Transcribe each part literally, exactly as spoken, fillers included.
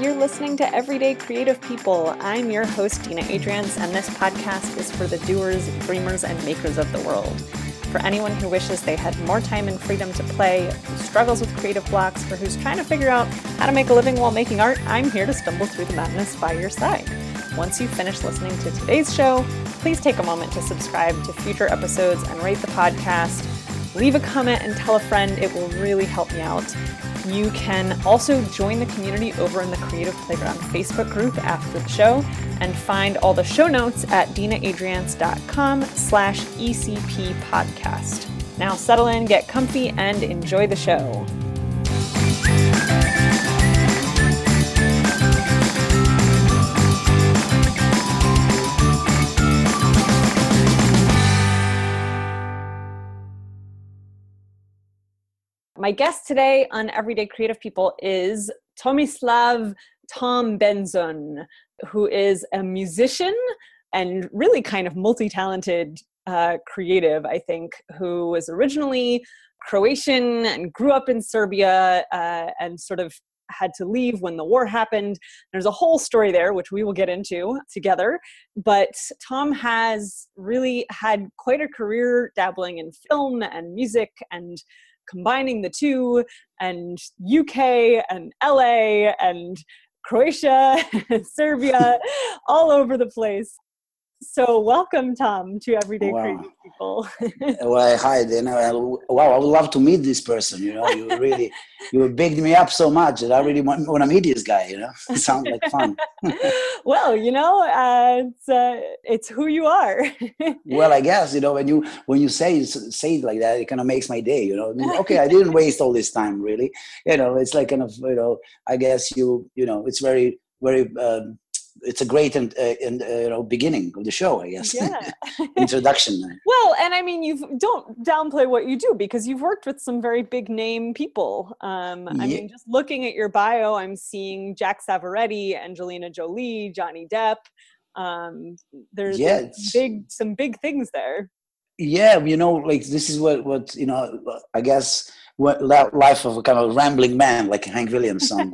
You're listening to Everyday Creative People. I'm your host, Dina Adriance, and this podcast is for the doers, dreamers, and makers of the world. For anyone who wishes they had more time and freedom to play, who struggles with creative blocks, or who's trying to figure out how to make a living while making art, I'm here to stumble through the madness by your side. Once you finish listening to today's show, please take a moment to subscribe to future episodes and rate the podcast. Leave a comment and tell a friend. It will really help me out. You can also join the community over in the Creative Playground Facebook group after the show and find all the show notes at dinaadriance dot com slash E C P podcast. Now settle in, get comfy, and enjoy the show. My guest today on Everyday Creative People is Tomislav Tom Benzon, who is a musician and really kind of multi-talented uh, creative, I think, who was originally Croatian and grew up in Serbia uh, and sort of had to leave when the war happened. There's a whole story there, which we will get into together. But Tom has really had quite a career dabbling in film and music and combining the two, and U K and L A and Croatia and Serbia, all over the place. So welcome, Tom, to Everyday wow. Creative People. Well, hi, Dina. Wow, I would love to meet this person. You know, you really, you bigged me up so much that I really want, want to meet this guy. You know, it sounds like fun. Well, you know, uh, it's uh, it's who you are. Well, I guess you know when you when you say say it like that, it kind of makes my day. You know, I mean, okay, I didn't waste all this time, really. You know, it's like kind of you know, I guess you you know, it's very very. Um, It's a great and, uh, and uh, you know, beginning of the show, I guess. Yeah. Introduction. Well, and I mean, you don't downplay what you do because you've worked with some very big name people. Um, I yeah. mean, just looking at your bio, I'm seeing Jack Savoretti, Angelina Jolie, Johnny Depp. Um, there's yeah, big, some big things there. Yeah, you know, like this is what, what you know, I guess, what life of a kind of rambling man, like Hank Williams song.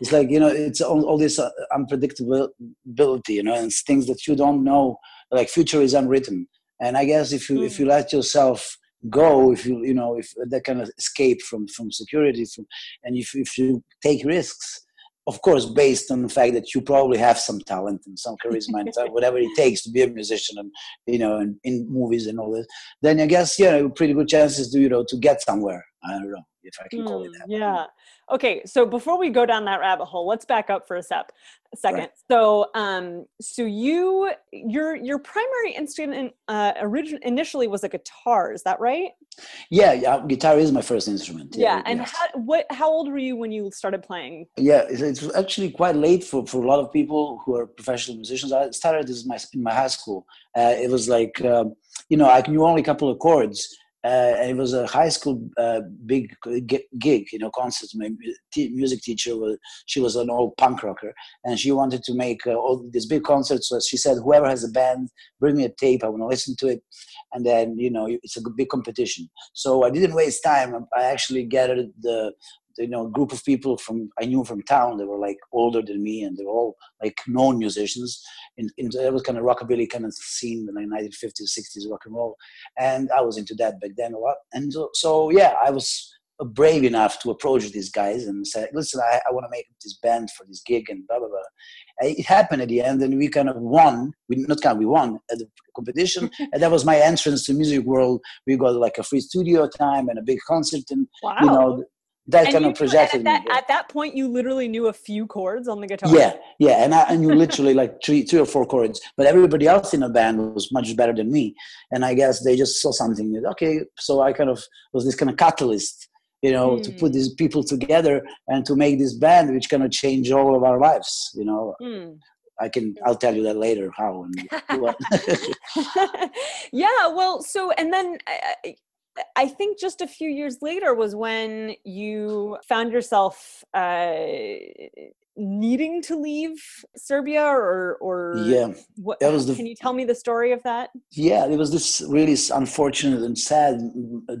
It's like, you know, it's all, all this uh, unpredictability, you know, and things that you don't know, like future is unwritten. And I guess if you mm. if you let yourself go, if you, you know, if that kind of escape from, from security, from, and if, if you take risks, of course, based on the fact that you probably have some talent and some charisma and whatever it takes to be a musician and, you know, and in movies and all this, then I guess, you know, pretty good chances to, you know, to get somewhere. I don't know if I can mm, call it that. Yeah. Okay. So before we go down that rabbit hole, let's back up for a sec. A second. Right. So, um, so you, your, your primary instrument, uh, origin initially was a guitar. Is that right? Yeah. Yeah. Guitar is my first instrument. Yeah. yeah. And yeah. how, what, how old were you when you started playing? Yeah. It's, it's actually quite late for, for a lot of people who are professional musicians. I started this in my, in my high school. Uh, it was like, um, you know, I knew only a couple of chords. Uh, and it was a high school uh, big gig, you know, concert. My music teacher was she was an old punk rocker, and she wanted to make uh, all these big concerts. So she said, "Whoever has a band, bring me a tape. I want to listen to it." And then, you know, it's a big competition. So I didn't waste time. I actually gathered the, the you know group of people from I knew from town. They were like older than me, and they were all like known musicians. And it was kind of rockabilly kind of scene in the nineteen fifties, sixties rock and roll, and I was into that back then a lot. And so, so yeah, I was brave enough to approach these guys and say, "Listen, I, I want to make this band for this gig," and blah blah blah. And it happened at the end, and we kind of won. We not kind of, we won at the competition, and that was my entrance to music world. We got like a free studio time and a big concert, and wow. you know. That and kind of projected at, at that point, you literally knew a few chords on the guitar. Yeah, yeah, and I knew literally like three, three or four chords. But everybody else in the band was much better than me, and I guess they just saw something. Okay, so I kind of was this kind of catalyst, you know, mm. to put these people together and to make this band, which kind of changed all of our lives, you know. Mm. I can, I'll tell you that later how and what. Yeah, well, so and then. I, I think just a few years later was when you found yourself uh, needing to leave Serbia, or or yeah, what, that was the, can you tell me the story of that? Yeah, it was this really unfortunate and sad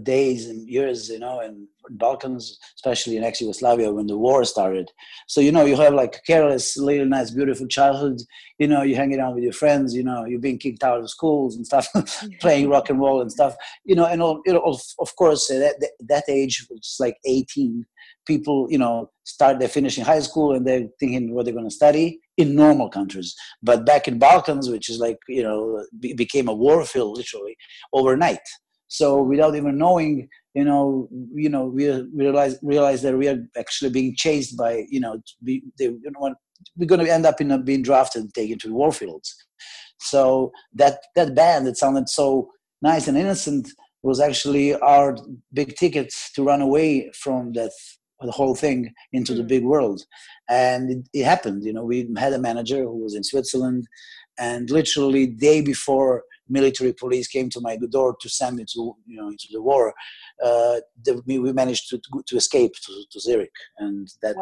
days and years, you know, and Balkans, especially in ex-Yugoslavia when the war started. So, you know, you have like a careless, little, nice, beautiful childhood. You know, you're hanging out with your friends, you know, you're being kicked out of schools and stuff, playing rock and roll and stuff, you know, and all, you know, of, of course, that, that, that age, which is like eighteen, people, you know, start, they're finishing high school and they're thinking what they're going to study in normal countries. But back in Balkans, which is like, you know, be, became a war field literally overnight. So without even knowing, you know, you know, we realize realize that we are actually being chased by, you know, be, they, you know, we're going to end up in a, being drafted and taken to war fields. So that that band that sounded so nice and innocent was actually our big ticket to run away from that. The whole thing into mm-hmm. the big world, and it, it happened. You know, we had a manager who was in Switzerland, and literally day before military police came to my door to send me to, you know, into the war, uh, the, we, we managed to to escape to, to Zurich, and that's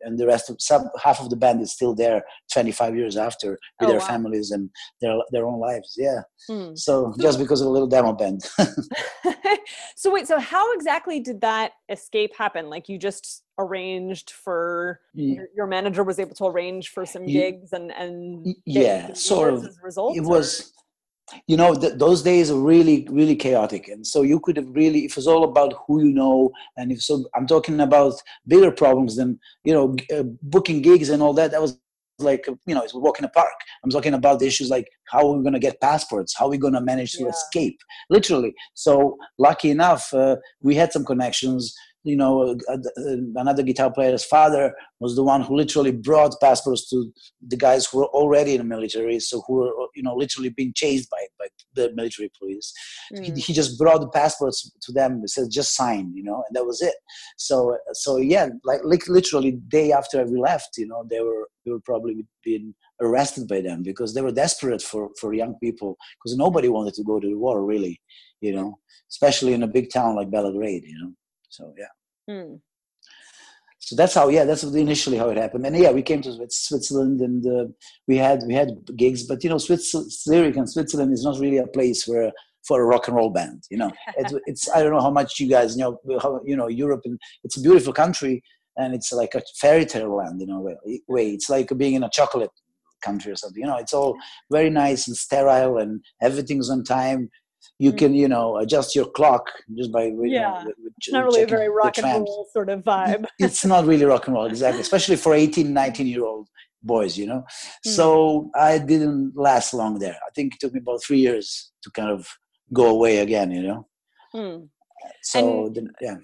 wow. and the rest of some half of the band is still there twenty-five years after with oh, their wow. families and their their own lives. Yeah, mm. so just because of a little demo band. So wait, so how exactly did that escape happen? Like you just arranged for, yeah. your, your manager was able to arrange for some gigs and, and yeah, sort of, as a result, it or? was, you know, th- those days are really, really chaotic. And so you could have really, it was all about who you know. And if so, I'm talking about bigger problems than, you know, g- uh, booking gigs and all that. That was like, you know, it's a walk in a park. I'm talking about the issues like how are we going to get passports? How are we going to manage to yeah. escape? Literally. So lucky enough, uh, we had some connections. You know, uh, uh, another guitar player's father was the one who literally brought passports to the guys who were already in the military. So who were, you know, literally being chased by, by the military police. Mm. He, he just brought the passports to them. He said, just sign, you know, and that was it. So, so yeah, like, like literally day after we left, you know, they were, we were probably being arrested by them because they were desperate for, for young people because nobody wanted to go to the war really, you know, especially in a big town like Belgrade, you know. So, yeah. Hmm. So that's how, yeah, that's initially how it happened. And yeah, we came to Switzerland and uh, we had we had gigs, but you know, Switzerland, Zurich and Switzerland is not really a place where, for a rock and roll band, you know. It's, it's I don't know how much you guys know, how, you know, Europe, and it's a beautiful country and it's like a fairy tale land, you know, way. It's like being in a chocolate country or something, you know, it's all very nice and sterile and everything's on time. You can, you know, adjust your clock just by, you yeah. know, it's not really a very rock and roll sort of vibe. It's not really rock and roll, exactly, especially for eighteen, nineteen year old boys, you know. Mm. So I didn't last long there. I think it took me about three years to kind of go away again, you know. Mm. So, then, yeah.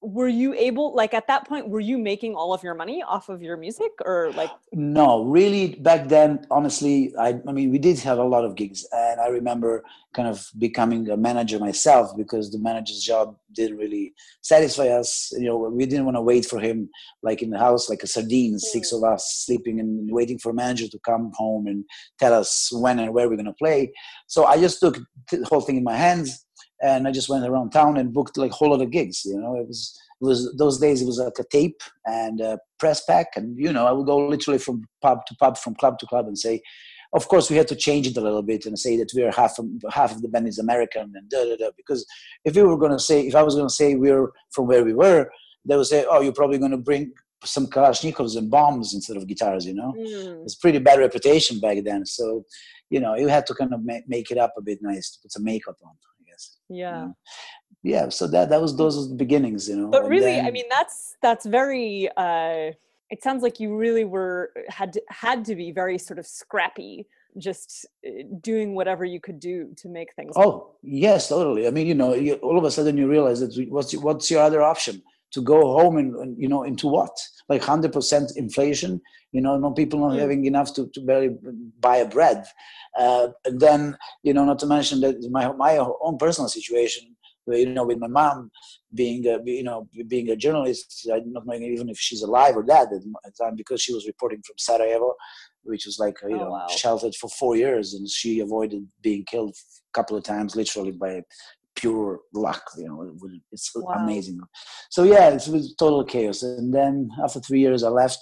Were you able, like at that point, were you making all of your money off of your music or like? No, really back then, honestly, I, I mean, we did have a lot of gigs and I remember kind of becoming a manager myself because the manager's job didn't really satisfy us. You know, we didn't want to wait for him like in the house, like a sardine, mm. six of us sleeping and waiting for a manager to come home and tell us when and where we're going to play. So I just took the whole thing in my hands. And I just went around town and booked like a whole lot of gigs. You know, it was it was those days. It was like a tape and a press pack, and you know, I would go literally from pub to pub, from club to club, and say, of course, we had to change it a little bit and say that we are half half of the band is American and da da da. Because if we were going to say, if I was going to say we're from where we were, they would say, oh, you're probably going to bring some Kalashnikovs and bombs instead of guitars, you know. Mm. It's pretty bad reputation back then. So, you know, you had to kind of ma- make it up a bit nice to put some makeup on. Yeah. You know? Yeah. So that, that was, those was the beginnings, you know, but really, then, I mean, that's, that's very, uh, it sounds like you really were, had, to, had to be very sort of scrappy, just doing whatever you could do to make things. Oh yes, totally. I mean, you know, you, all of a sudden you realize that what's, what's your other option? To go home and, and you know, into what? Like one hundred percent inflation, you know, no people not mm. having enough to, to barely buy a bread. Uh, and then, you know, not to mention that my my own personal situation, where, you know, with my mom being, a, you know, being a journalist, I'm not knowing even if she's alive or dead at the time because she was reporting from Sarajevo, which was like, you oh, know, wow. sheltered for four years and she avoided being killed a couple of times, literally by pure luck, you know, it's wow. amazing. So yeah, it was total chaos. And then after three years, I left.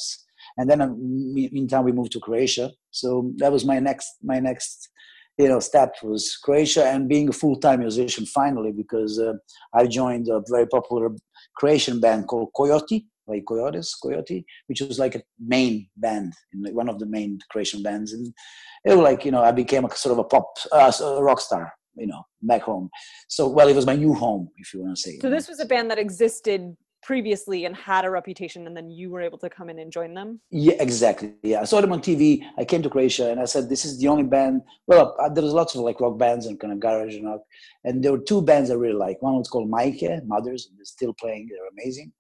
And then, meantime, we moved to Croatia. So that was my next, my next you know, step was Croatia and being a full-time musician finally, because uh, I joined a very popular Croatian band called Koyoti, like Coyotes, Koyoti, which was like a main band, one of the main Croatian bands. And it was like, you know, I became a sort of a pop, uh, a rock star, you know, back home. So, well, it was my new home, if you want to say. So this was a band that existed previously and had a reputation, and then you were able to come in and join them? Yeah, exactly. Yeah, I saw them on T V. I came to Croatia and I said, this is the only band. Well, there was lots of like rock bands and kind of garage and rock. And there were two bands I really like. One was called Majke, Mothers, and they're still playing. They're amazing.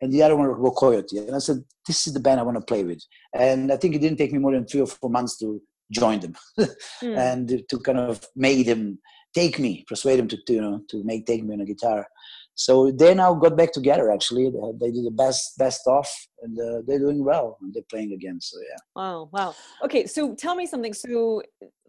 And the other one was Koyoti. And I said, this is the band I want to play with. And I think it didn't take me more than three or four months to join them mm. and to kind of make them take me, persuade them to, to you know, to make take me on a guitar. So they now got back together, actually. They, they did the best best off, and uh, they're doing well, and they're playing again, so yeah. Wow, wow. Okay, so tell me something. So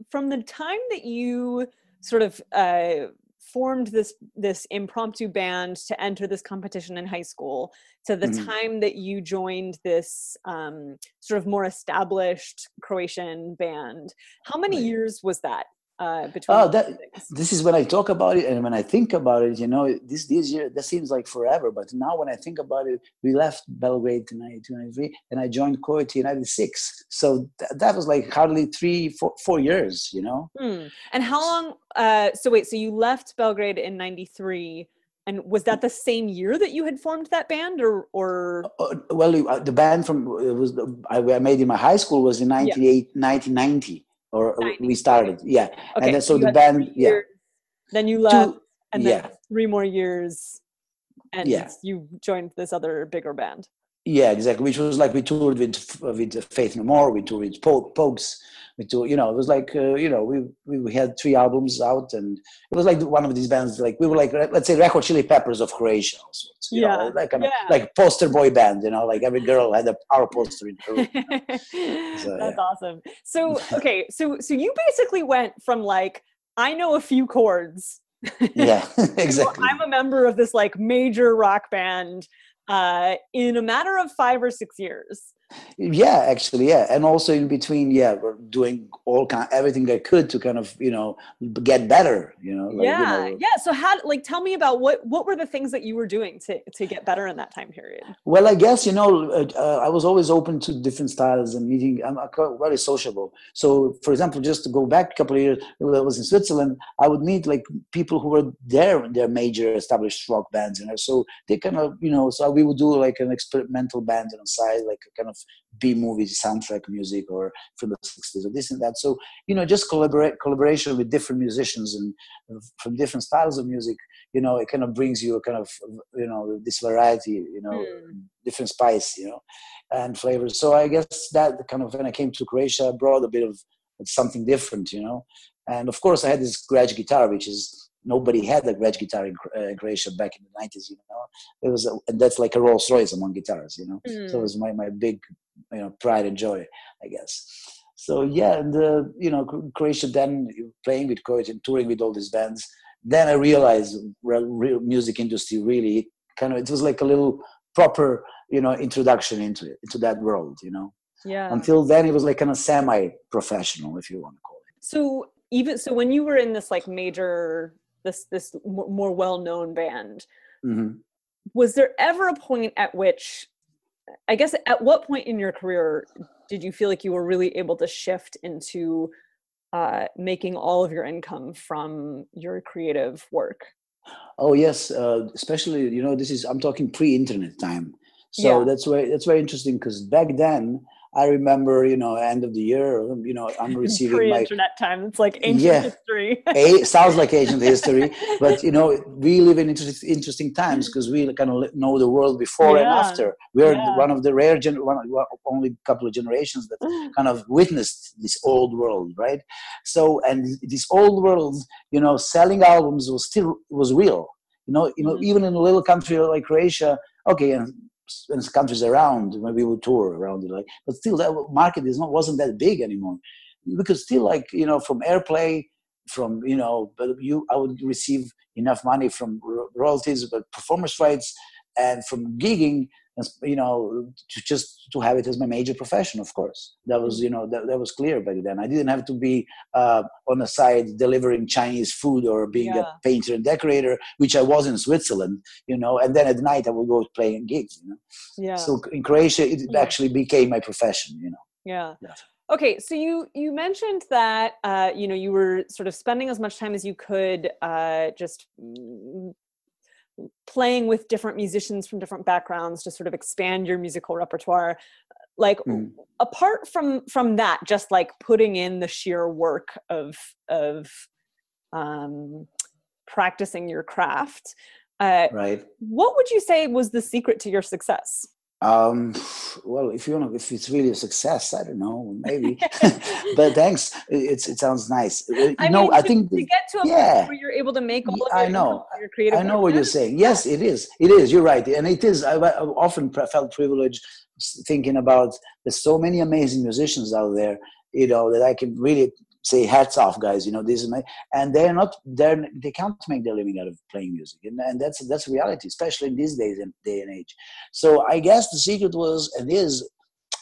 from the time that you sort of uh, formed this this impromptu band to enter this competition in high school to the mm-hmm. time that you joined this um, sort of more established Croatian band, how many right. years was that? Uh, between oh, that, this is when I talk about it and when I think about it, you know, this this year, that seems like forever. But now when I think about it, we left Belgrade in ninety-two, ninety-three, and I joined Koyoti in ninety-six. So th- that was like hardly three, four, four years, you know. Mm. And how long, uh, so wait, so you left Belgrade in ninety-three, and was that the same year that you had formed that band, or? or? Uh, well, the band from, it was the, I, I made in my high school was in ninety-eight, yeah. nineteen ninety. Or ninety. We started, yeah. Okay. And then, so, so the band, yeah. Then you left, Two, and then yeah. three more years, and yeah. you joined this other bigger band. Yeah, exactly. Which was like, we toured with with Faith No More, we toured with Pogues, we toured, you know, it was like, uh, you know, we, we we had three albums out, and it was like one of these bands, like we were like, let's say, Red Hot Chili Peppers of Croatia, also, you yeah. know, like kind of, yeah. like poster boy band, you know, like every girl had a our poster in her room. You know? So, that's yeah. awesome. So okay, so so you basically went from like, I know a few chords. Yeah, exactly. So I'm a member of this like major rock band. Uh, in a matter of five or six years. Yeah, actually, yeah. And also in between, yeah, we're doing all kind, everything I could to kind of, you know, get better, you know. Like, yeah, you know, yeah. So how, like, tell me about what, what were the things that you were doing to, to get better in that time period? Well, I guess, you know, uh, uh, I was always open to different styles and meeting. I'm very sociable. So, for example, just to go back a couple of years, when I was in Switzerland, I would meet, like, people who were there in their major established rock bands, you know. So they kind of, you know, so we would do, like, an experimental band on the side, like, a kind of B-movie soundtrack music or from the sixties or this and that. So, you know, just collaborate collaboration with different musicians and from different styles of music, you know, it kind of brings you a kind of, you know, this variety, you know, mm. different spice, you know, and flavors. So I guess that kind of, when I came to Croatia, I brought a bit of something different, you know. And of course I had this garage guitar, which is, nobody had a garage guitar in uh, Croatia back in the nineties, you know. It was, a, and that's like a Rolls Royce among guitars, you know. Mm. So it was my, my big, you know, pride and joy, I guess. So yeah, and uh, you know, Croatia. Then playing with Croatia and touring with all these bands. Then I realized real, real music industry really kind of, it was like a little proper, you know, introduction into it, into that world, you know. Yeah. Until then, it was like kind of semi-professional, if you want to call it. So even so, when you were in this like major, this this more well-known band. Mm-hmm. Was there ever a point at which, I guess, at what point in your career did you feel like you were really able to shift into uh, making all of your income from your creative work? Oh, yes. Uh, especially, you know, this is, I'm talking pre-internet time. So yeah. that's very, that's very interesting, because back then, I remember, you know, end of the year, you know, I'm receiving Free my... internet time. It's like ancient yeah, history. a, sounds like ancient history. But, you know, we live in inter- interesting times, because we kind of know the world before yeah. and after. We're yeah. one of the rare, gen- one, only couple of generations that kind of witnessed this old world, right? So, and this old world, you know, selling albums was still, was real. You know, you know, mm-hmm. even in a little country like Croatia, okay, and and countries around when we would tour around it, like, but still that market is not wasn't that big anymore. We could still, like, you know, from airplay, from, you know, but you I would receive enough money from royalties, but performance rights, and from gigging you know, to just to have it as my major profession, of course. That was, you know, that, that was clear back then. I didn't have to be uh, on the side delivering Chinese food or being yeah. a painter and decorator, which I was in Switzerland, you know, and then at night I would go playing gigs, you know. Yeah. So in Croatia, it yeah. actually became my profession, you know. Yeah. yeah. Okay, so you you mentioned that, uh, you know, you were sort of spending as much time as you could uh, just playing with different musicians from different backgrounds to sort of expand your musical repertoire. Like, mm. apart from from that, just like putting in the sheer work of, of um, practicing your craft, uh, right. what would you say was the secret to your success? Um, well, if you know, if it's really a success, I don't know, maybe, but thanks. It, it sounds nice. I no, mean, I to, think to get to a yeah. point where you're able to make all of I your, know. your creative I know work. What you're saying. Yes, it is. It is. You're right. And it is, I've, I've often felt privileged thinking about there's so many amazing musicians out there, you know, that I can really say hats off, guys, you know, this is my, and they're not, they're, they can't make their living out of playing music. And, and that's, that's reality, especially in these days and day and age. So I guess the secret was, and is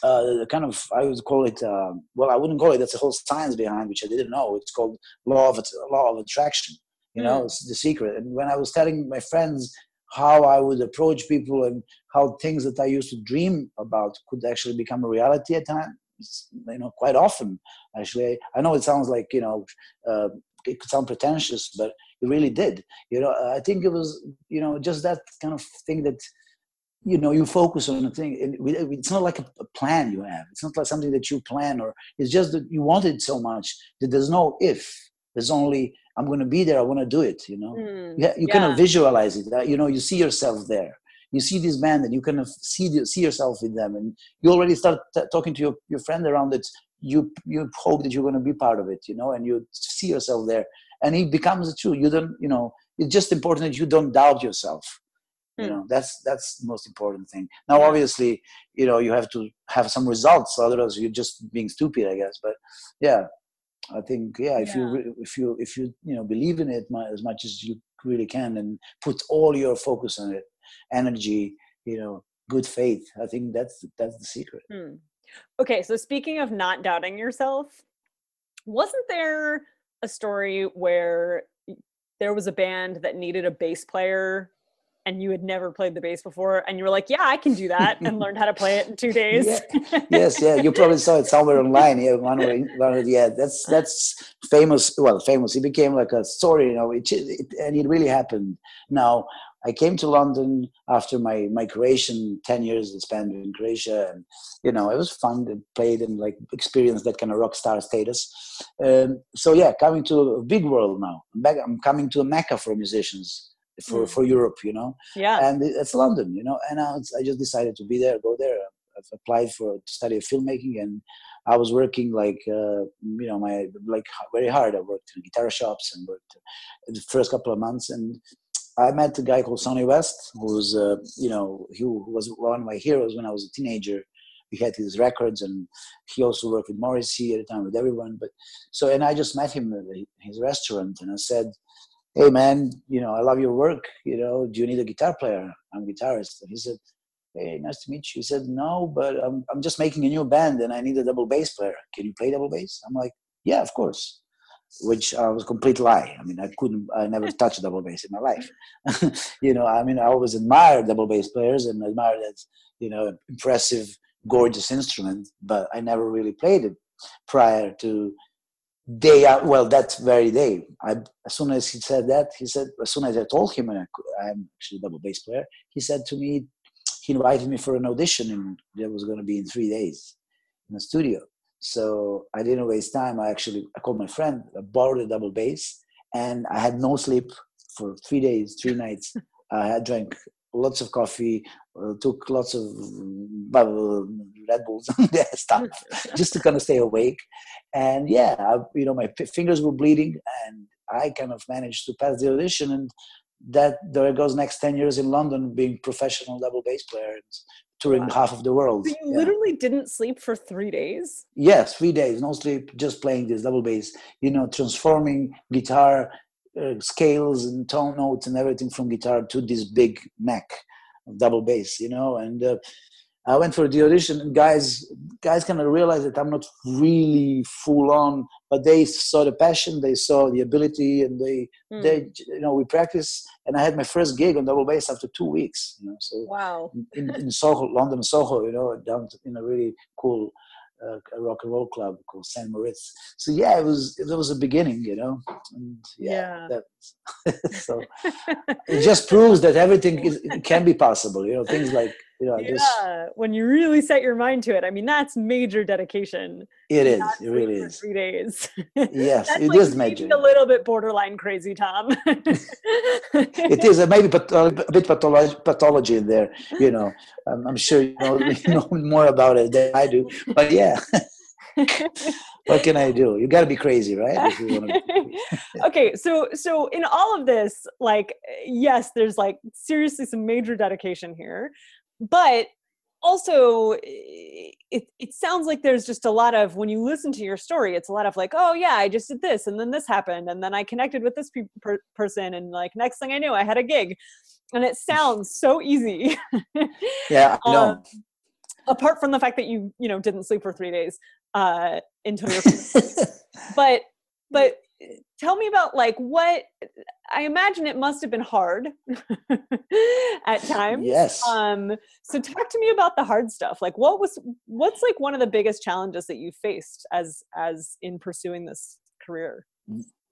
uh, kind of, I would call it, uh, well, I wouldn't call it, that's a whole science behind, which I didn't know. It's called law of, law of attraction, you mm-hmm. know, it's the secret. And when I was telling my friends how I would approach people and how things that I used to dream about could actually become a reality at times, you know, quite often, actually. I know it sounds like, you know, uh, it could sound pretentious, but it really did. You know, I think it was, you know, just that kind of thing that, you know, you focus on a thing. And it's not like a plan you have. It's not like something that you plan, or it's just that you want it so much that there's no if. There's only, I'm going to be there. I want to do it, you know. Mm, you you yeah. kind of visualize it. You know, you see yourself there. You see this band and you kind of see the, see yourself in them, and you already start t- talking to your, your friend around it. You you hope that you're going to be part of it, you know, and you see yourself there, and it becomes true. You don't, you know, it's just important that you don't doubt yourself. You mm. know, that's that's the most important thing. Now, obviously, you know, you have to have some results, otherwise you're just being stupid, I guess. But yeah, I think yeah, if yeah. you if you if you you know believe in it as much as you really can and put all your focus on it. Energy, you know, good faith. I think that's that's the secret. Hmm. Okay, so speaking of not doubting yourself, wasn't there a story where there was a band that needed a bass player and you had never played the bass before and you were like, yeah, I can do that, and learned how to play it in two days? Yeah. Yes, yeah, you probably saw it somewhere online. Yeah, one way, one way, yeah, that's that's famous, well, famous. It became like a story, you know, it, it, and it really happened. Now, I came to London after my, my Croatian ten years that spent in Croatia, and you know it was fun to play and like experience that kind of rock star status. Um, so yeah, coming to a big world now. I'm back, I'm coming to a mecca for musicians for, mm. for Europe, you know. Yeah. And it's London, you know. And I, I just decided to be there, go there. I've applied for to study filmmaking, and I was working like uh, you know my like very hard. I worked in guitar shops and worked the first couple of months and. I met a guy called Sonny West, who's, uh, you know, he was one of my heroes when I was a teenager. We had his records, and he also worked with Morrissey at the time, with everyone. But so, and I just met him at his restaurant, and I said, "Hey, man, you know, I love your work. You know, do you need a guitar player? I'm a guitarist." And he said, "Hey, nice to meet you." He said, "No, but I'm I'm just making a new band, and I need a double bass player. Can you play double bass?" I'm like, "Yeah, of course." Which uh, was a complete lie. I mean, I couldn't, I never touched double bass in my life. You know, I mean, I always admired double bass players and admired that, you know, impressive, gorgeous instrument, but I never really played it prior to day out. Well, that very day. I, as soon as he said that, he said, as soon as I told him, and I, I'm actually a double bass player, he said to me, he invited me for an audition, and that was going to be in three days in the studio. So I didn't waste time. I actually I called my friend, I borrowed a double bass, and I had no sleep for three days, three nights. I had drank lots of coffee, uh, took lots of uh, Red Bulls and stuff just to kind of stay awake. And yeah, I, you know, my p- fingers were bleeding, and I kind of managed to pass the audition. And that there goes next ten years in London being professional double bass player. Touring wow. half of the world. So you yeah. literally didn't sleep for three days? Yes, three days, no sleep, just playing this double bass, you know, transforming guitar uh, scales and tone notes and everything from guitar to this big neck double bass, you know. And uh, I went for the audition, and guys, guys kind of realized that I'm not really full on, but they saw the passion, they saw the ability, and they, mm. they, you know, we practiced. And I had my first gig on double bass after two weeks, you know. So wow, in, in Soho, London Soho, you know, down to, in a really cool uh, rock and roll club called Saint Moritz. So yeah, it was it was a beginning, you know. And yeah, yeah. That, so it just proves that everything is, can be possible, you know. Things like. You know, yeah, just, when you really set your mind to it, I mean, that's major dedication. It is. It really is. Three days. Yes, it like is major. A little bit borderline crazy, Tom. It is. Uh, maybe patho- a bit pathology, pathology in there. You know, um, I'm sure you know, you know more about it than I do. But yeah. What can I do? You got to be crazy, right? If you wanna be. Okay, so so in all of this, like, yes, there's like seriously some major dedication here. But also, it it sounds like there's just a lot of, when you listen to your story, it's a lot of like, oh yeah, I just did this, and then this happened, and then I connected with this pe- per- person, and like next thing I knew, I had a gig, and it sounds so easy. Yeah, I know. Um, apart from the fact that you you know didn't sleep for three days uh, until your, but but. Tell me about like what I imagine it must have been hard at times. Yes. Um, so talk to me about the hard stuff. Like what was, what's like one of the biggest challenges that you faced as, as in pursuing this career?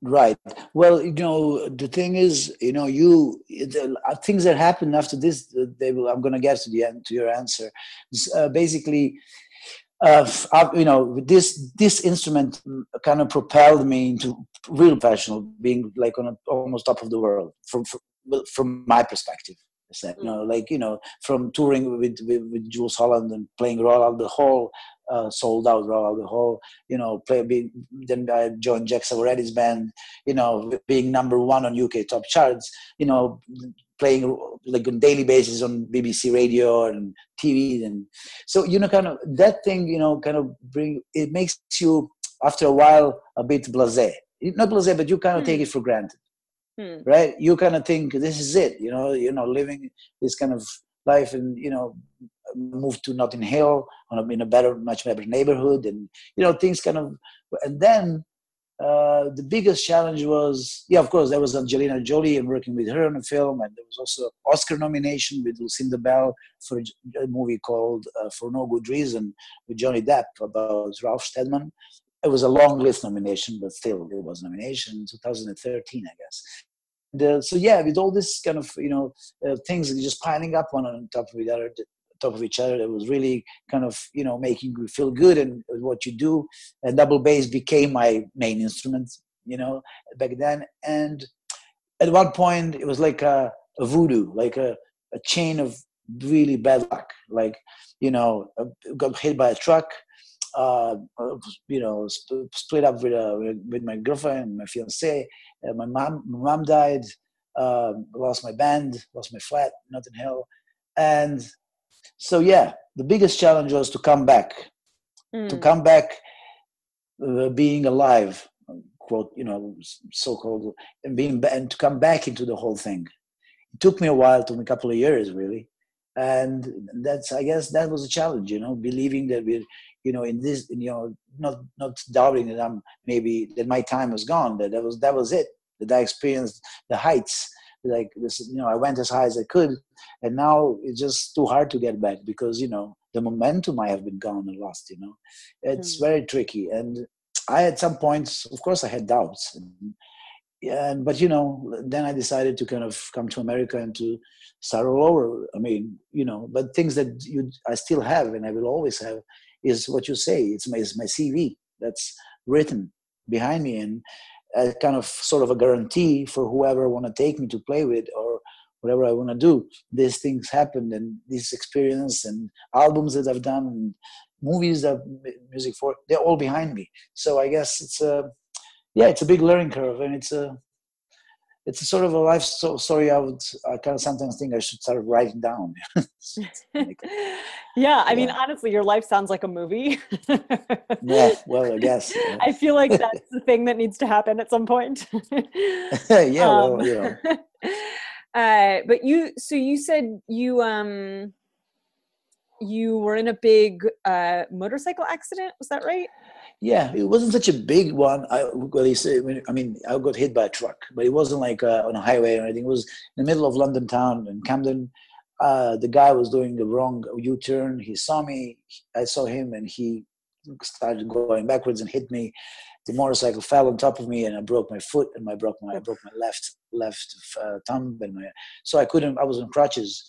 Right. Well, you know, the thing is, you know, you, the things that happen after this, they will, I'm going to get to the end, to your answer. Uh, basically, Uh, you know, this this instrument kind of propelled me into real professional, being like on a, almost top of the world from from, from my perspective. You know, like you know, from touring with with, with Jools Holland and playing Royal Albert Hall, uh, sold out Royal Albert Hall. You know, play being, then I joined Jack Savoretti's band. You know, being number one on U K top charts. You know, playing like on daily basis on B B C radio and T V, and so you know, kind of that thing, you know, kind of bring it makes you after a while a bit blasé, not blasé, but you kind of mm. take it for granted, mm. right? You kind of think this is it, you know, you know, living this kind of life, and you know, moved to Notting Hill in a better, much better neighborhood, and you know, things kind of, and then. Uh, the biggest challenge was, yeah, of course, there was Angelina Jolie and working with her on a film, and there was also Oscar nomination with Lucinda Bell for a, a movie called uh, For No Good Reason with Johnny Depp about Ralph Steadman. It was a long list nomination, but still, it was nomination in two thousand thirteen, I guess. The, so yeah, with all this kind of, you know, uh, things just piling up one on top of the other, top of each other, that was really kind of, you know, making you feel good and what you do. And double bass became my main instrument, you know, back then. And at one point it was like a, a voodoo, like a, a chain of really bad luck. Like, you know, got hit by a truck, uh, you know, sp- split up with, uh, with my girlfriend, my fiance, uh, my mom, my mom died, uh, lost my band, lost my flat, Notting Hill. And so yeah, the biggest challenge was to come back, mm. to come back, uh, being alive, quote, you know, so-called, and being and to come back into the whole thing. It took me a while, took me a couple of years really, and that's I guess that was a challenge, you know, believing that we're, you know, in this, you know, not not doubting that I'm maybe that my time was gone, that that was that was it, that I experienced the heights. Like this, you know, I went as high as I could, and now it's just too hard to get back because, you know, the momentum I have been gone and lost, you know, it's mm-hmm. very tricky. And I at some points, of course, I had doubts. And, and but, you know, then I decided to kind of come to America and to start all over. I mean, you know, but things that you I still have and I will always have is what you say. It's my, it's my C V that's written behind me, and a kind of sort of a guarantee for whoever want to take me to play with or whatever I want to do. These things happened, and this experience and albums that I've done and movies that music for, they're all behind me. So I guess it's a, yeah, it's a big learning curve, and it's a, it's a sort of a life story. I would, I kind of sometimes think I should start writing down. like, yeah, I yeah. mean, honestly, your life sounds like a movie. Yeah, well, I guess. Yeah. I feel like that's the thing that needs to happen at some point. Yeah, um, well, you know. Uh, but you, so you said you, um, you were in a big uh, motorcycle accident. Was that right? Yeah, it wasn't such a big one. I, well, you say, I mean, I got hit by a truck, but it wasn't like uh, on a highway or anything. It was in the middle of London town in Camden. Uh, the guy was doing the wrong U-turn. He saw me. I saw him, and he started going backwards and hit me. The motorcycle fell on top of me, and I broke my foot, and I broke my I broke my left left uh, thumb, and my, so I couldn't. I was on crutches.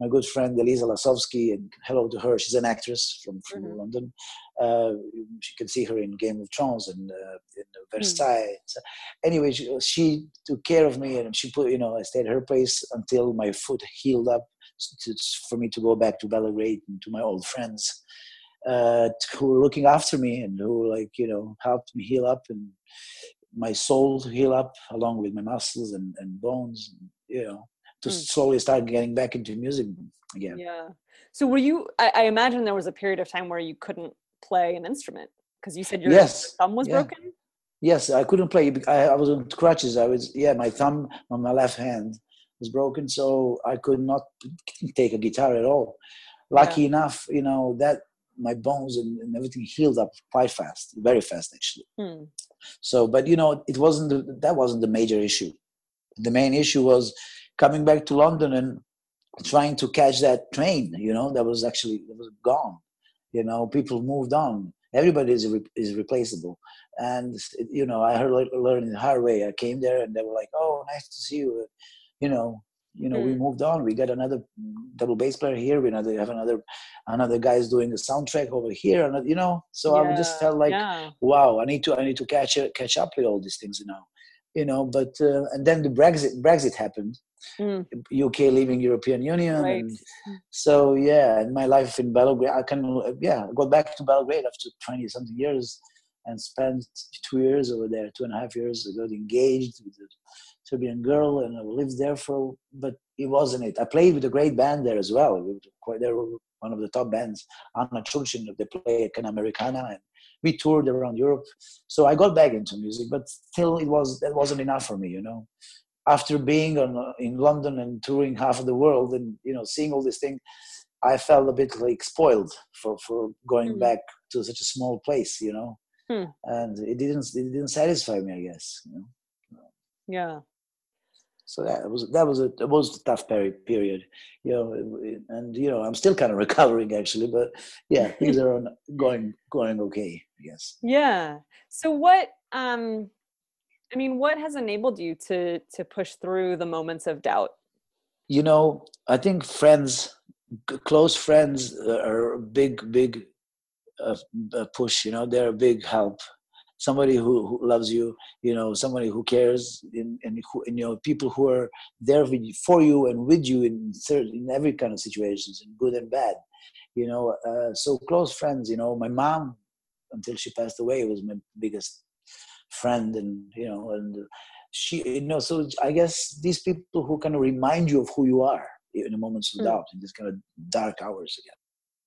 My good friend Elisa Lasovsky, and hello to her. She's an actress from, from mm-hmm. London. Uh, you can see her in Game of Thrones and uh, in Versailles. Mm-hmm. So anyway, she, she took care of me, and she put, you know, I stayed at her place until my foot healed up to, for me to go back to Belgrade and to my old friends uh, who were looking after me and who, like, you know, helped me heal up and my soul to heal up along with my muscles and, and bones, and, you know. To slowly start getting back into music again. Yeah. So were you, I, I imagine there was a period of time where you couldn't play an instrument because you said your yes. thumb was yeah. broken? Yes, I couldn't play. I, I was on crutches. I was, yeah, my thumb on my left hand was broken. So I could not take a guitar at all. Lucky yeah. enough, you know, that my bones and, and everything healed up quite fast, very fast actually. Hmm. So, but you know, it wasn't, the, that wasn't the major issue. The main issue was coming back to London and trying to catch that train, you know, that was actually that was gone. You know, people moved on. Everybody is re- is replaceable. And, you know, I heard, learned the hard way. I came there and they were like, oh, nice to see you. You know, you know, mm. we moved on. We got another double bass player here. We have another another guy's doing the soundtrack over here. And, you know, so yeah. I just felt like, yeah. wow, I need to I need to catch catch up with all these things now. You know, but uh, and then the Brexit Brexit happened. Mm. U K leaving European Union, right. And so yeah, and my life in Belgrade, I can yeah go back to Belgrade after twenty something years, and spent two years over there, two and a half years. I got engaged with a Serbian girl, and I lived there for. But it wasn't it. I played with a great band there as well. They were one of the top bands. Anna Chulcin, they play Can Americana, and we toured around Europe. So I got back into music, but still, it was that wasn't enough for me, you know. After being on, in London and touring half of the world and, you know, seeing all these things, I felt a bit like spoiled for, for going mm. back to such a small place, you know, mm. and it didn't, it didn't satisfy me, I guess. You know? Yeah. So that was, that was a, it was a tough period, you know, and, you know, I'm still kind of recovering actually, but yeah, things are going, going okay, I guess. Yeah. So what, um, I mean, what has enabled you to to push through the moments of doubt? You know, I think friends, g- close friends are a big, big uh, push, you know, they're a big help. Somebody who, who loves you, you know, somebody who cares, and, and, who, and, you know, people who are there with you, for you and with you in, in every kind of situations, good and bad, you know. Uh, so close friends, you know, my mom, until she passed away, was my biggest friend, and you know, and she, you know, so I guess these people who kind of remind you of who you are in the moments of mm. doubt, in these kind of dark hours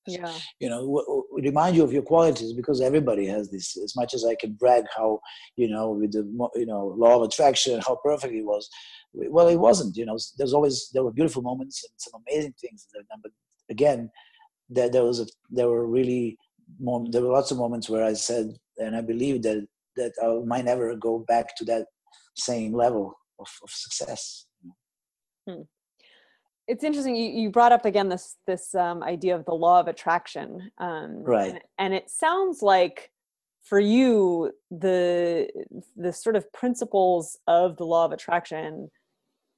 again, yeah, you know, w- w- remind you of your qualities, because everybody has this. As much as I can brag how, you know, with the, you know, law of attraction, how perfect it was, well, it wasn't, you know. There's always, there were beautiful moments and some amazing things, but again, there, there was a, there were really mom, there were lots of moments where I said, and I believed that that I might never go back to that same level of, of success. Hmm. It's interesting. You, you brought up again this this um, idea of the law of attraction, um, right? And, and it sounds like for you, the the sort of principles of the law of attraction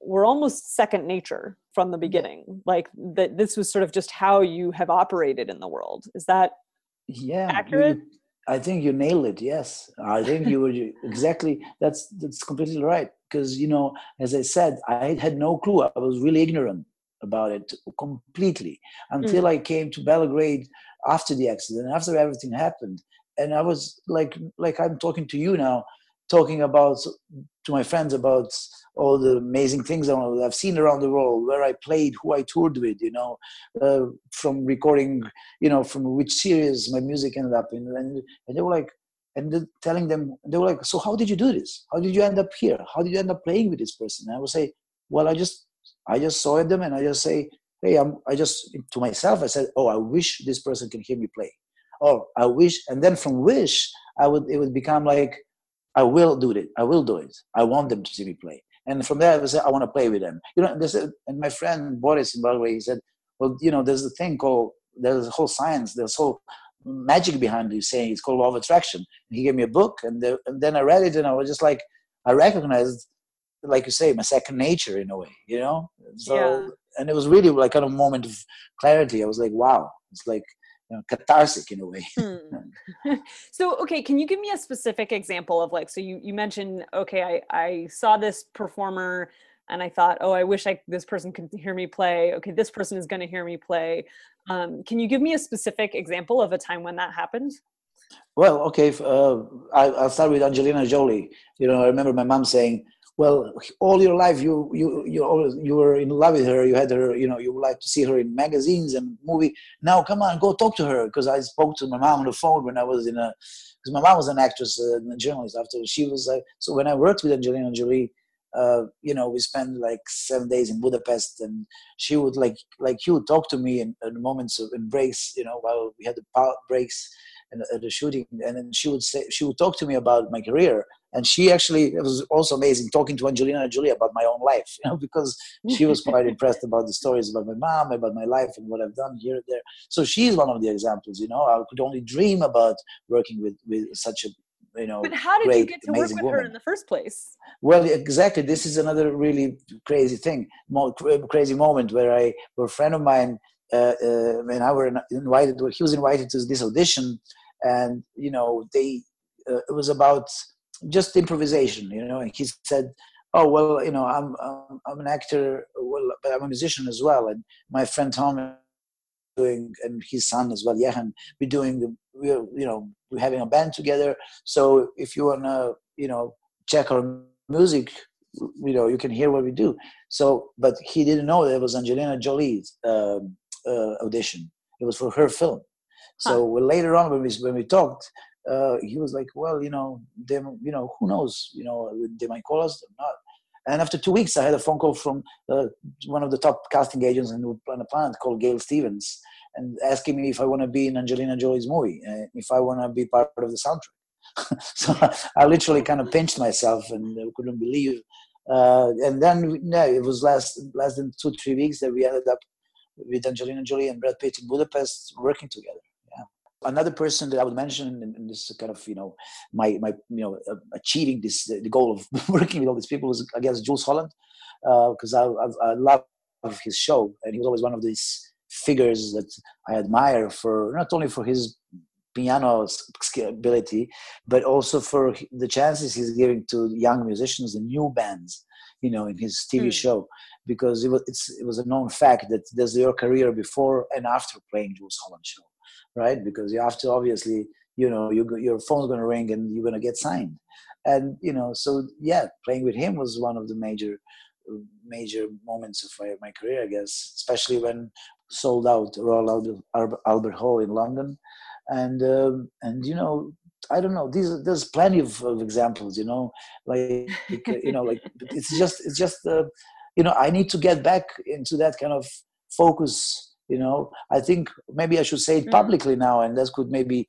were almost second nature from the beginning. Yeah. Like that, this was sort of just how you have operated in the world. Is that yeah accurate? You, I think you nailed it. Yes, I think you were exactly. That's that's completely right. Because, you know, as I said, I had no clue. I was really ignorant about it completely until mm. I came to Belgrade after the accident, after everything happened, and I was like, like I'm talking to you now, talking about to my friends about all the amazing things I've seen around the world, where I played, who I toured with, you know, uh, from recording, you know, from which series my music ended up in. And, and they were like, and the, telling them, they were like, so how did you do this? How did you end up here? How did you end up playing with this person? And I would say, well, I just I just saw them and I just say, hey, I'm, I just, to myself, I said, oh, I wish this person can hear me play. Oh, I wish, and then from wish, I would, it would become like, I will do it. I will do it. I want them to see me play. And from there, I would say, I want to play with them. You know, this, and my friend Boris, by the way, he said, well, you know, there's a thing called, there's a whole science, there's whole magic behind you saying it's called law of attraction. And he gave me a book, and, the, and then I read it, and I was just like, I recognized, like you say, my second nature in a way, you know? So, yeah. And it was really like kind of moment of clarity. I was like, wow, it's like, you know, cathartic in a way. Hmm. So, okay, can you give me a specific example of like, so you, you mentioned, okay, I, I saw this performer and I thought, oh, I wish I, this person could hear me play. Okay, this person is going to hear me play. Um, can you give me a specific example of a time when that happened? Well, okay, uh, I, I'll start with Angelina Jolie. You know, I remember my mom saying, well, all your life you you you always, you were in love with her. You had her, you know, you would like to see her in magazines and movie. Now, come on, go talk to her. Because I spoke to my mom on the phone when I was in a, because my mom was an actress and a journalist. After she was, uh, so when I worked with Angelina Jolie, uh, you know, we spent like seven days in Budapest, and she would like like she would talk to me in, in moments of in breaks, you know, while we had the breaks and the, the shooting, and then she would say she would talk to me about my career. And she actually, it was also amazing talking to Angelina Jolie about my own life, you know, because she was quite impressed about the stories about my mom, about my life and what I've done here and there. So she's one of the examples, you know, I could only dream about working with, with such a, you know, but how did great, you get to work with woman. Her in the first place? Well, exactly. This is another really crazy thing, more crazy moment where I, where a friend of mine, uh, uh, and I were invited, he was invited to this audition and, you know, they, uh, it was about, just improvisation, you know, and he said, oh, well, you know, I'm um, I'm an actor, well, but I'm a musician as well. And my friend Tom doing, and his son as well, Jehan, we're doing, we're, you know, we're having a band together. So if you want to, you know, check our music, you know, you can hear what we do. So, but he didn't know that it was Angelina Jolie's uh, uh, audition. It was for her film. So huh. later on when we when we talked, Uh, he was like, well, you know, they, you know, who knows, you know, they might call us or not. And after two weeks, I had a phone call from uh, one of the top casting agents on the planet called Gail Stevens, and asking me if I want to be in Angelina Jolie's movie, uh, if I want to be part of the soundtrack. So I literally kind of pinched myself and uh, couldn't believe. Uh, and then no, it was less less than two three weeks that we ended up with Angelina Jolie and Brad Pitt in Budapest working together. Another person that I would mention in, in this kind of, you know, my, my you know, uh, achieving this, the, the goal of working with all these people is, I guess, Jools Holland, because uh, I, I, I love his show. And he was always one of these figures that I admire for, not only for his piano ability, but also for the chances he's giving to young musicians and new bands, you know, in his T V mm. show. Because it was, it's, it was a known fact that there's your career before and after playing Jools Holland show. Right, because you have to obviously, you know, you go, your phone's going to ring and you're going to get signed, and you know, so yeah, playing with him was one of the major, major moments of my, my career, I guess. Especially when sold out Royal Albert, Albert Hall in London, and um, and you know, I don't know. These there's plenty of, of examples, you know, like you know, like it's just it's just uh, you know, I need to get back into that kind of focus. You know, I think maybe I should say it publicly now, and that could maybe,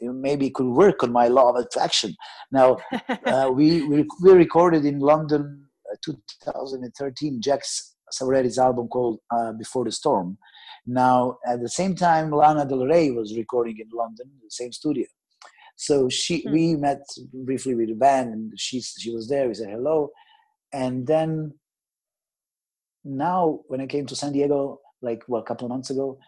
maybe could work on my law of attraction. Now, uh, we, we we recorded in London, uh, two thousand thirteen, Jack Savoretti's album called uh, Before the Storm. Now, at the same time, Lana Del Rey was recording in London, the same studio. So she, hmm. we met briefly with the band, and she she was there. We said hello, and then now when I came to San Diego. Like well, a couple of months ago,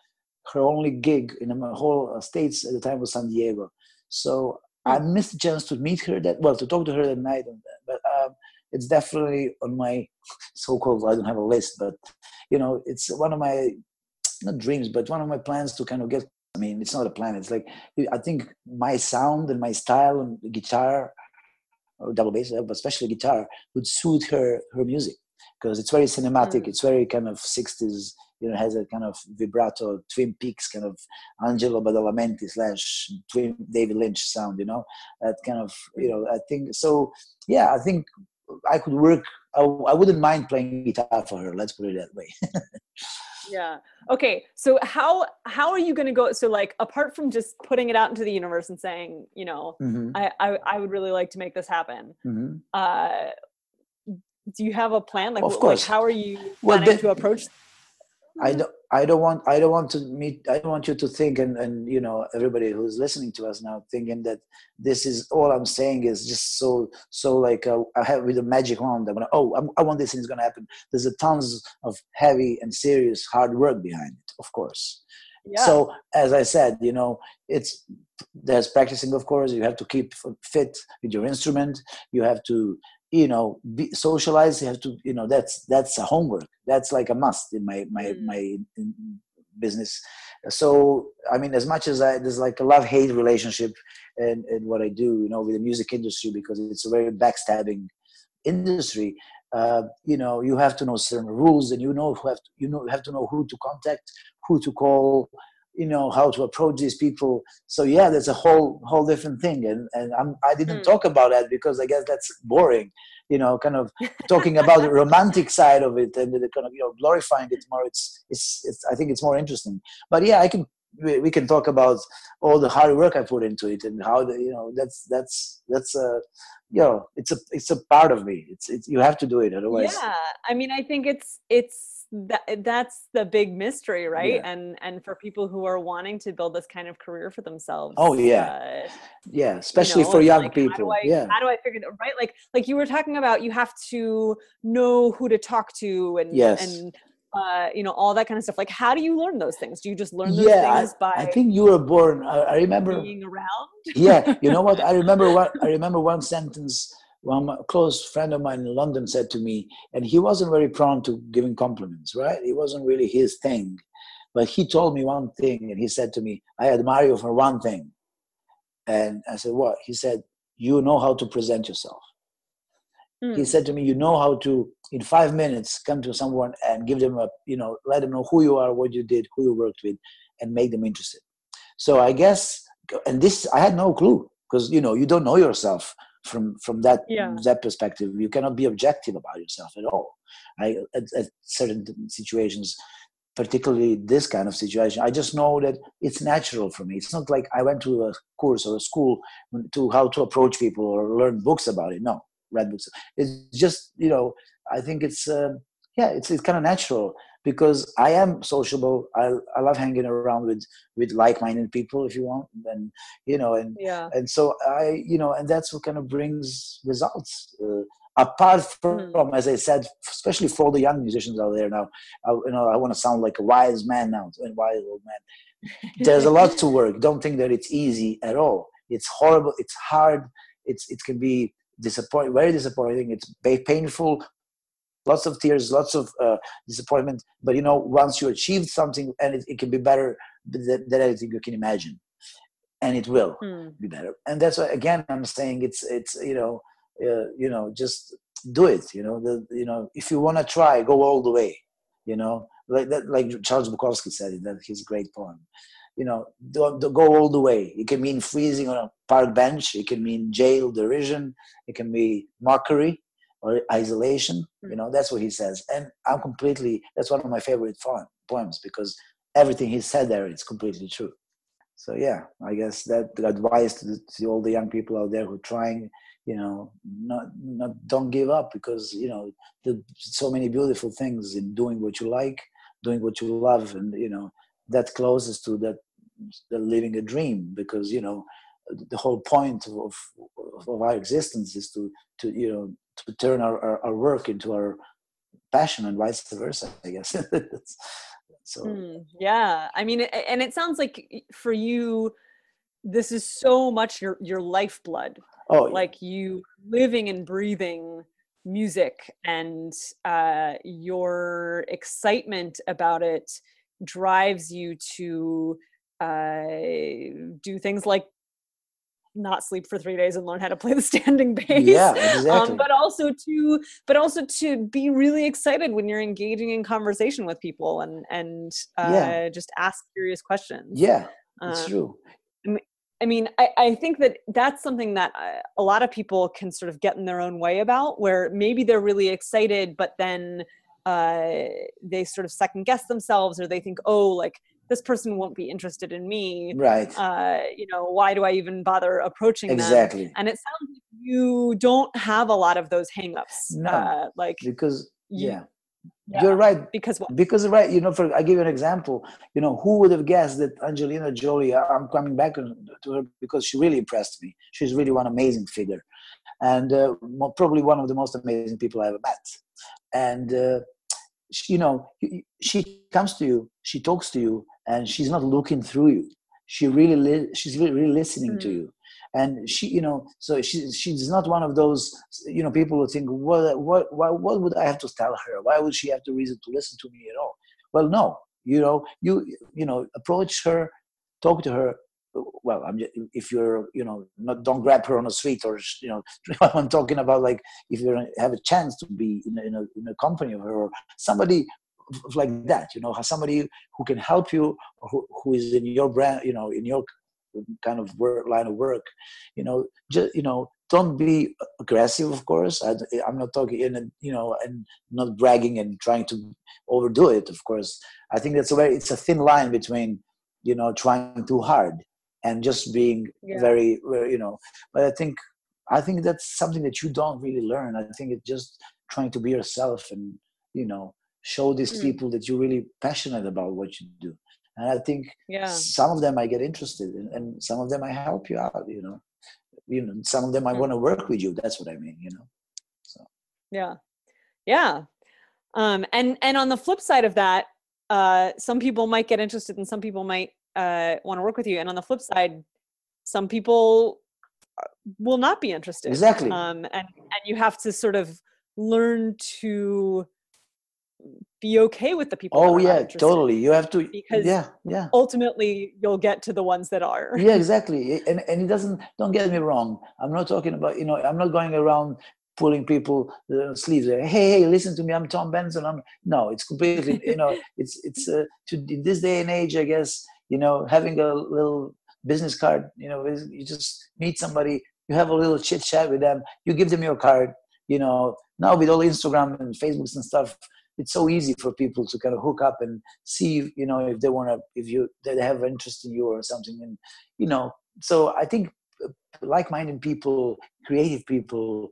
her only gig in the whole states at the time was San Diego. So I missed the chance to meet her that well, to talk to her that night. And that, but um, it's definitely on my so-called. I don't have a list, but you know, it's one of my not dreams, but one of my plans to kind of get. I mean, it's not a plan. It's like I think my sound and my style and guitar or double bass, but especially guitar, would suit her her music because it's very cinematic. Mm. It's very kind of sixties. You know, has a kind of vibrato, Twin Peaks kind of Angelo Badalamenti slash Twin David Lynch sound. You know, that kind of you know. I think so. Yeah, I think I could work. I, I wouldn't mind playing guitar for her. Let's put it that way. Yeah. Okay. So how how are you going to go? So like, apart from just putting it out into the universe and saying, you know, mm-hmm. I, I I would really like to make this happen. Mm-hmm. Uh, do you have a plan? Like, of course. Like, how are you planning well, then, to approach? I don't. I don't want. I don't want to meet. I don't want you to think, and and you know, everybody who's listening to us now, thinking that this is all I'm saying is just so so like uh, I have with a magic wand. I'm gonna oh, I'm, I want this and it's gonna happen. There's a tons of heavy and serious hard work behind it, of course. Yeah. So as I said, you know, it's there's practicing, of course. You have to keep fit with your instrument. You have to. You know, be, socialize. You have to. You know, that's that's a homework. That's like a must in my my mm. my business. So I mean, as much as I there's like a love hate relationship, and and what I do, you know, with the music industry because it's a very backstabbing industry. Uh, you know, you have to know certain rules, and you know who have to, you know have to know who to contact, who to call. You know how to approach these people. So yeah, that's a whole whole different thing. And and I'm, I didn't mm. talk about that because I guess that's boring. You know, kind of talking about the romantic side of it and the kind of you know glorifying it more. It's it's, it's I think it's more interesting. But yeah, I can we, we can talk about all the hard work I put into it and how the, you know that's that's that's a you know it's a it's a part of me. It's it's you have to do it otherwise. Yeah, I mean, I think it's it's. That that's the big mystery, right? Yeah. And and for people who are wanting to build this kind of career for themselves. Oh yeah, uh, yeah, especially you know, for young like, people. How do I, yeah, how do I figure that? Right, like like you were talking about, you have to know who to talk to, and yes. and uh, you know all that kind of stuff. Like, how do you learn those things? Do you just learn those yeah, things I, by? I think you were born. I, I remember being around. Yeah, you know what? I remember what I remember one sentence. One well, close friend of mine in London said to me, and he wasn't very prone to giving compliments, right? It wasn't really his thing. But he told me one thing, and he said to me, I admire you for one thing. And I said, what? He said, you know how to present yourself. Mm. He said to me, you know how to, in five minutes, come to someone and give them a, you know, let them know who you are, what you did, who you worked with, and make them interested. So I guess, and this, I had no clue, because, you know, you don't know yourself. From from that yeah. that perspective, you cannot be objective about yourself at all. I at, at certain situations, particularly this kind of situation, I just know that it's natural for me. It's not like I went to a course or a school to how to approach people or learn books about it. No, read books. It's just you know, I think it's uh, yeah, it's it's kind of natural because I am sociable. I I love hanging around with with like-minded people, if you want, and you know, and yeah. and so I, you know, and that's what kind of brings results. Uh, apart from, mm. as I said, especially for the young musicians out there now, I, you know, I want to sound like a wise man now, a wise old man. There's a lot to work. Don't think that it's easy at all. It's horrible. It's hard. It's it can be disappointing, very disappointing. It's very painful. Lots of tears, lots of uh, disappointment. But, you know, once you achieve something, and it, it can be better than, than anything you can imagine. And it will mm. be better. And that's why, again, I'm saying it's, it's you know, uh, you know, just do it. You know, the, you know, if you want to try, go all the way. You know, like that, like Charles Bukowski said in that his great poem. You know, don't, don't go all the way. It can mean freezing on a park bench. It can mean jail, derision. It can be mockery. Or isolation, you know, that's what he says. And I'm completely, that's one of my favorite poems because everything he said there is completely true. So yeah, I guess that advice to, the, to all the young people out there who are trying, you know, not, not don't give up because, you know, there's so many beautiful things in doing what you like, doing what you love. And, you know, that closest to that, the living a dream because, you know, the whole point of, of our existence is to, to you know, to turn our, our, our work into our passion and vice versa, I guess. so mm, yeah, I mean, and it sounds like for you, this is so much your your lifeblood. Oh, like you living and breathing music, and uh, your excitement about it drives you to uh, do things like. Not sleep for three days and learn how to play the standing bass. Yeah, exactly. Um, but also to, but also to be really excited when you're engaging in conversation with people and and uh, yeah. just ask curious questions. Yeah, it's um, true. I mean, I, I think that that's something that a lot of people can sort of get in their own way about, where maybe they're really excited, but then uh, they sort of second guess themselves, or they think, oh, like, this person won't be interested in me. Right. Uh, you know, why do I even bother approaching exactly. them? Exactly. And it sounds like you don't have a lot of those hangups. No, uh, like because, you, yeah. Yeah. You're right. Because what? Because right, you know, for I give you an example. You know, who would have guessed that Angelina Jolie? I'm coming back to her because she really impressed me. She's really one amazing figure, and uh, probably one of the most amazing people I ever met. And uh, she, you know, she comes to you, she talks to you, and she's not looking through you. She really, li- she's really, really listening mm-hmm. to you. And she, you know, so she, she's not one of those, you know, people who think, what, what, what, what would I have to tell her? Why would she have the reason to listen to me at all? Well, no, you know, you, you know, approach her, talk to her. Well, I'm just, if you're, you know, not, don't grab her on the street, or, you know, I'm talking about like, if you have a chance to be in a, in a, in a company of her, or somebody like that, you know, somebody who can help you, or who, who is in your brand, you know, in your kind of work, line of work, you know, just, you know, don't be aggressive, of course. I, I'm not talking in, you know, and not bragging and trying to overdo it. Of course, I think that's where it's a thin line between, you know, trying too hard and just being yeah. very, you know, but I think, I think that's something that you don't really learn. I think it's just trying to be yourself and, you know, show these mm. people that you're really passionate about what you do. And I think yeah. some of them I get interested in, and some of them I help you out, you know. You know, some of them I want to work with you. That's what I mean, you know. So. Yeah, yeah. Um, and and on the flip side of that, uh, some people might get interested, and some people might uh, want to work with you. And on the flip side, some people will not be interested. Exactly. Um, and and you have to sort of learn to be okay with the people. Oh yeah, totally. You have to, because yeah, yeah. ultimately you'll get to the ones that are. Yeah, exactly. And and it doesn't, don't get me wrong. I'm not talking about, you know, I'm not going around pulling people uh, sleeves. Hey, hey, listen to me. I'm Tom Benzon. I'm no, it's completely, you know, it's, it's uh, to in this day and age, I guess, you know, having a little business card, you know, you just meet somebody, you have a little chit chat with them, you give them your card, you know, now with all Instagram and Facebooks and stuff, it's so easy for people to kind of hook up and see, you know, if they want to, if you, they have interest in you or something. And, you know, so I think like-minded people, creative people,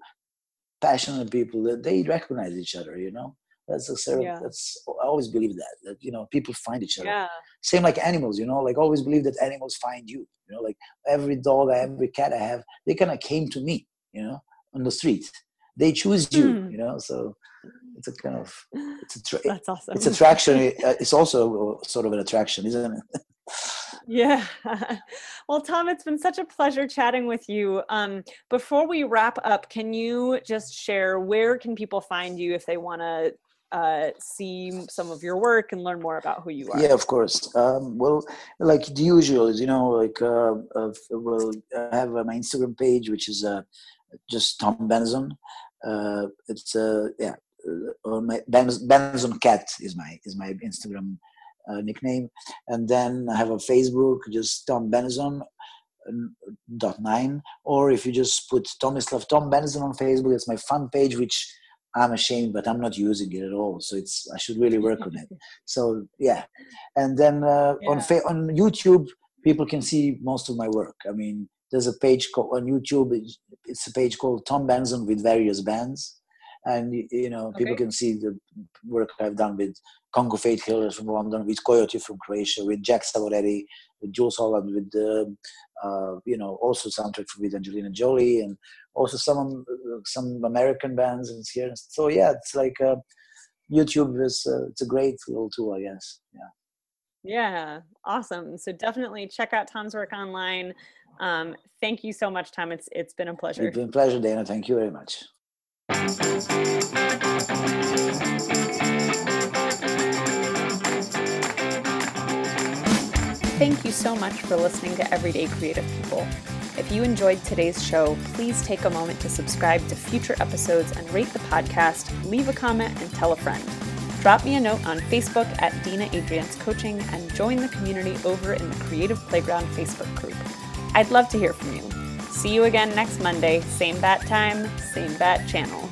passionate people, they recognize each other, you know, that's a certain, yeah. that's, I always believe that, that, you know, people find each other. Yeah. Same like animals, you know, like always believe that animals find you, you know, like every dog, every cat I have, they kind of came to me, you know, on the street. They choose you, mm. you know, so it's a kind of, it's a tra- That's awesome. It's attraction. It's also sort of an attraction, isn't it? Yeah. Well, Tom, it's been such a pleasure chatting with you. Um, before we wrap up, can you just share, where can people find you if they want to uh, see some of your work and learn more about who you are? Yeah, of course. Um, well, like the usual, you know, like, uh, uh, well, I have my Instagram page, which is uh, just Tom Benzon. Uh, it's uh, yeah, uh, my Benz, Benzon Cat is my is my Instagram uh, nickname, and then I have a Facebook, just Tom Benzon dot nine, or if you just put Tomislav Tom Benzon on Facebook, it's my fan page, which I'm ashamed, but I'm not using it at all. So it's I should really work on it. So yeah, and then uh, yeah. on fa- on YouTube, people can see most of my work. I mean. There's a page called, on YouTube, it's a page called Tom Benzon with various bands. And, you know, okay. people can see the work I've done with Congo Fate Killers from London, with Koyoti from Croatia, with Jack Savoretti, with Jools Holland, with, uh, uh, you know, also soundtrack with Angelina Jolie, and also some some American bands and here. So, yeah, it's like uh, YouTube is uh, it's a great little tool, I guess. Yeah. Yeah, awesome. So definitely check out Tom's work online. Um, thank you so much, Tom. It's it's been a pleasure. It's been a pleasure, Dana. Thank you very much. Thank you so much for listening to Everyday Creative People. If you enjoyed today's show, please take a moment to subscribe to future episodes and rate the podcast, leave a comment, and tell a friend. Drop me a note on Facebook at Dina Adriance Coaching and join the community over in the Creative Playground Facebook group. I'd love to hear from you. See you again next Monday, same bat time, same bat channel.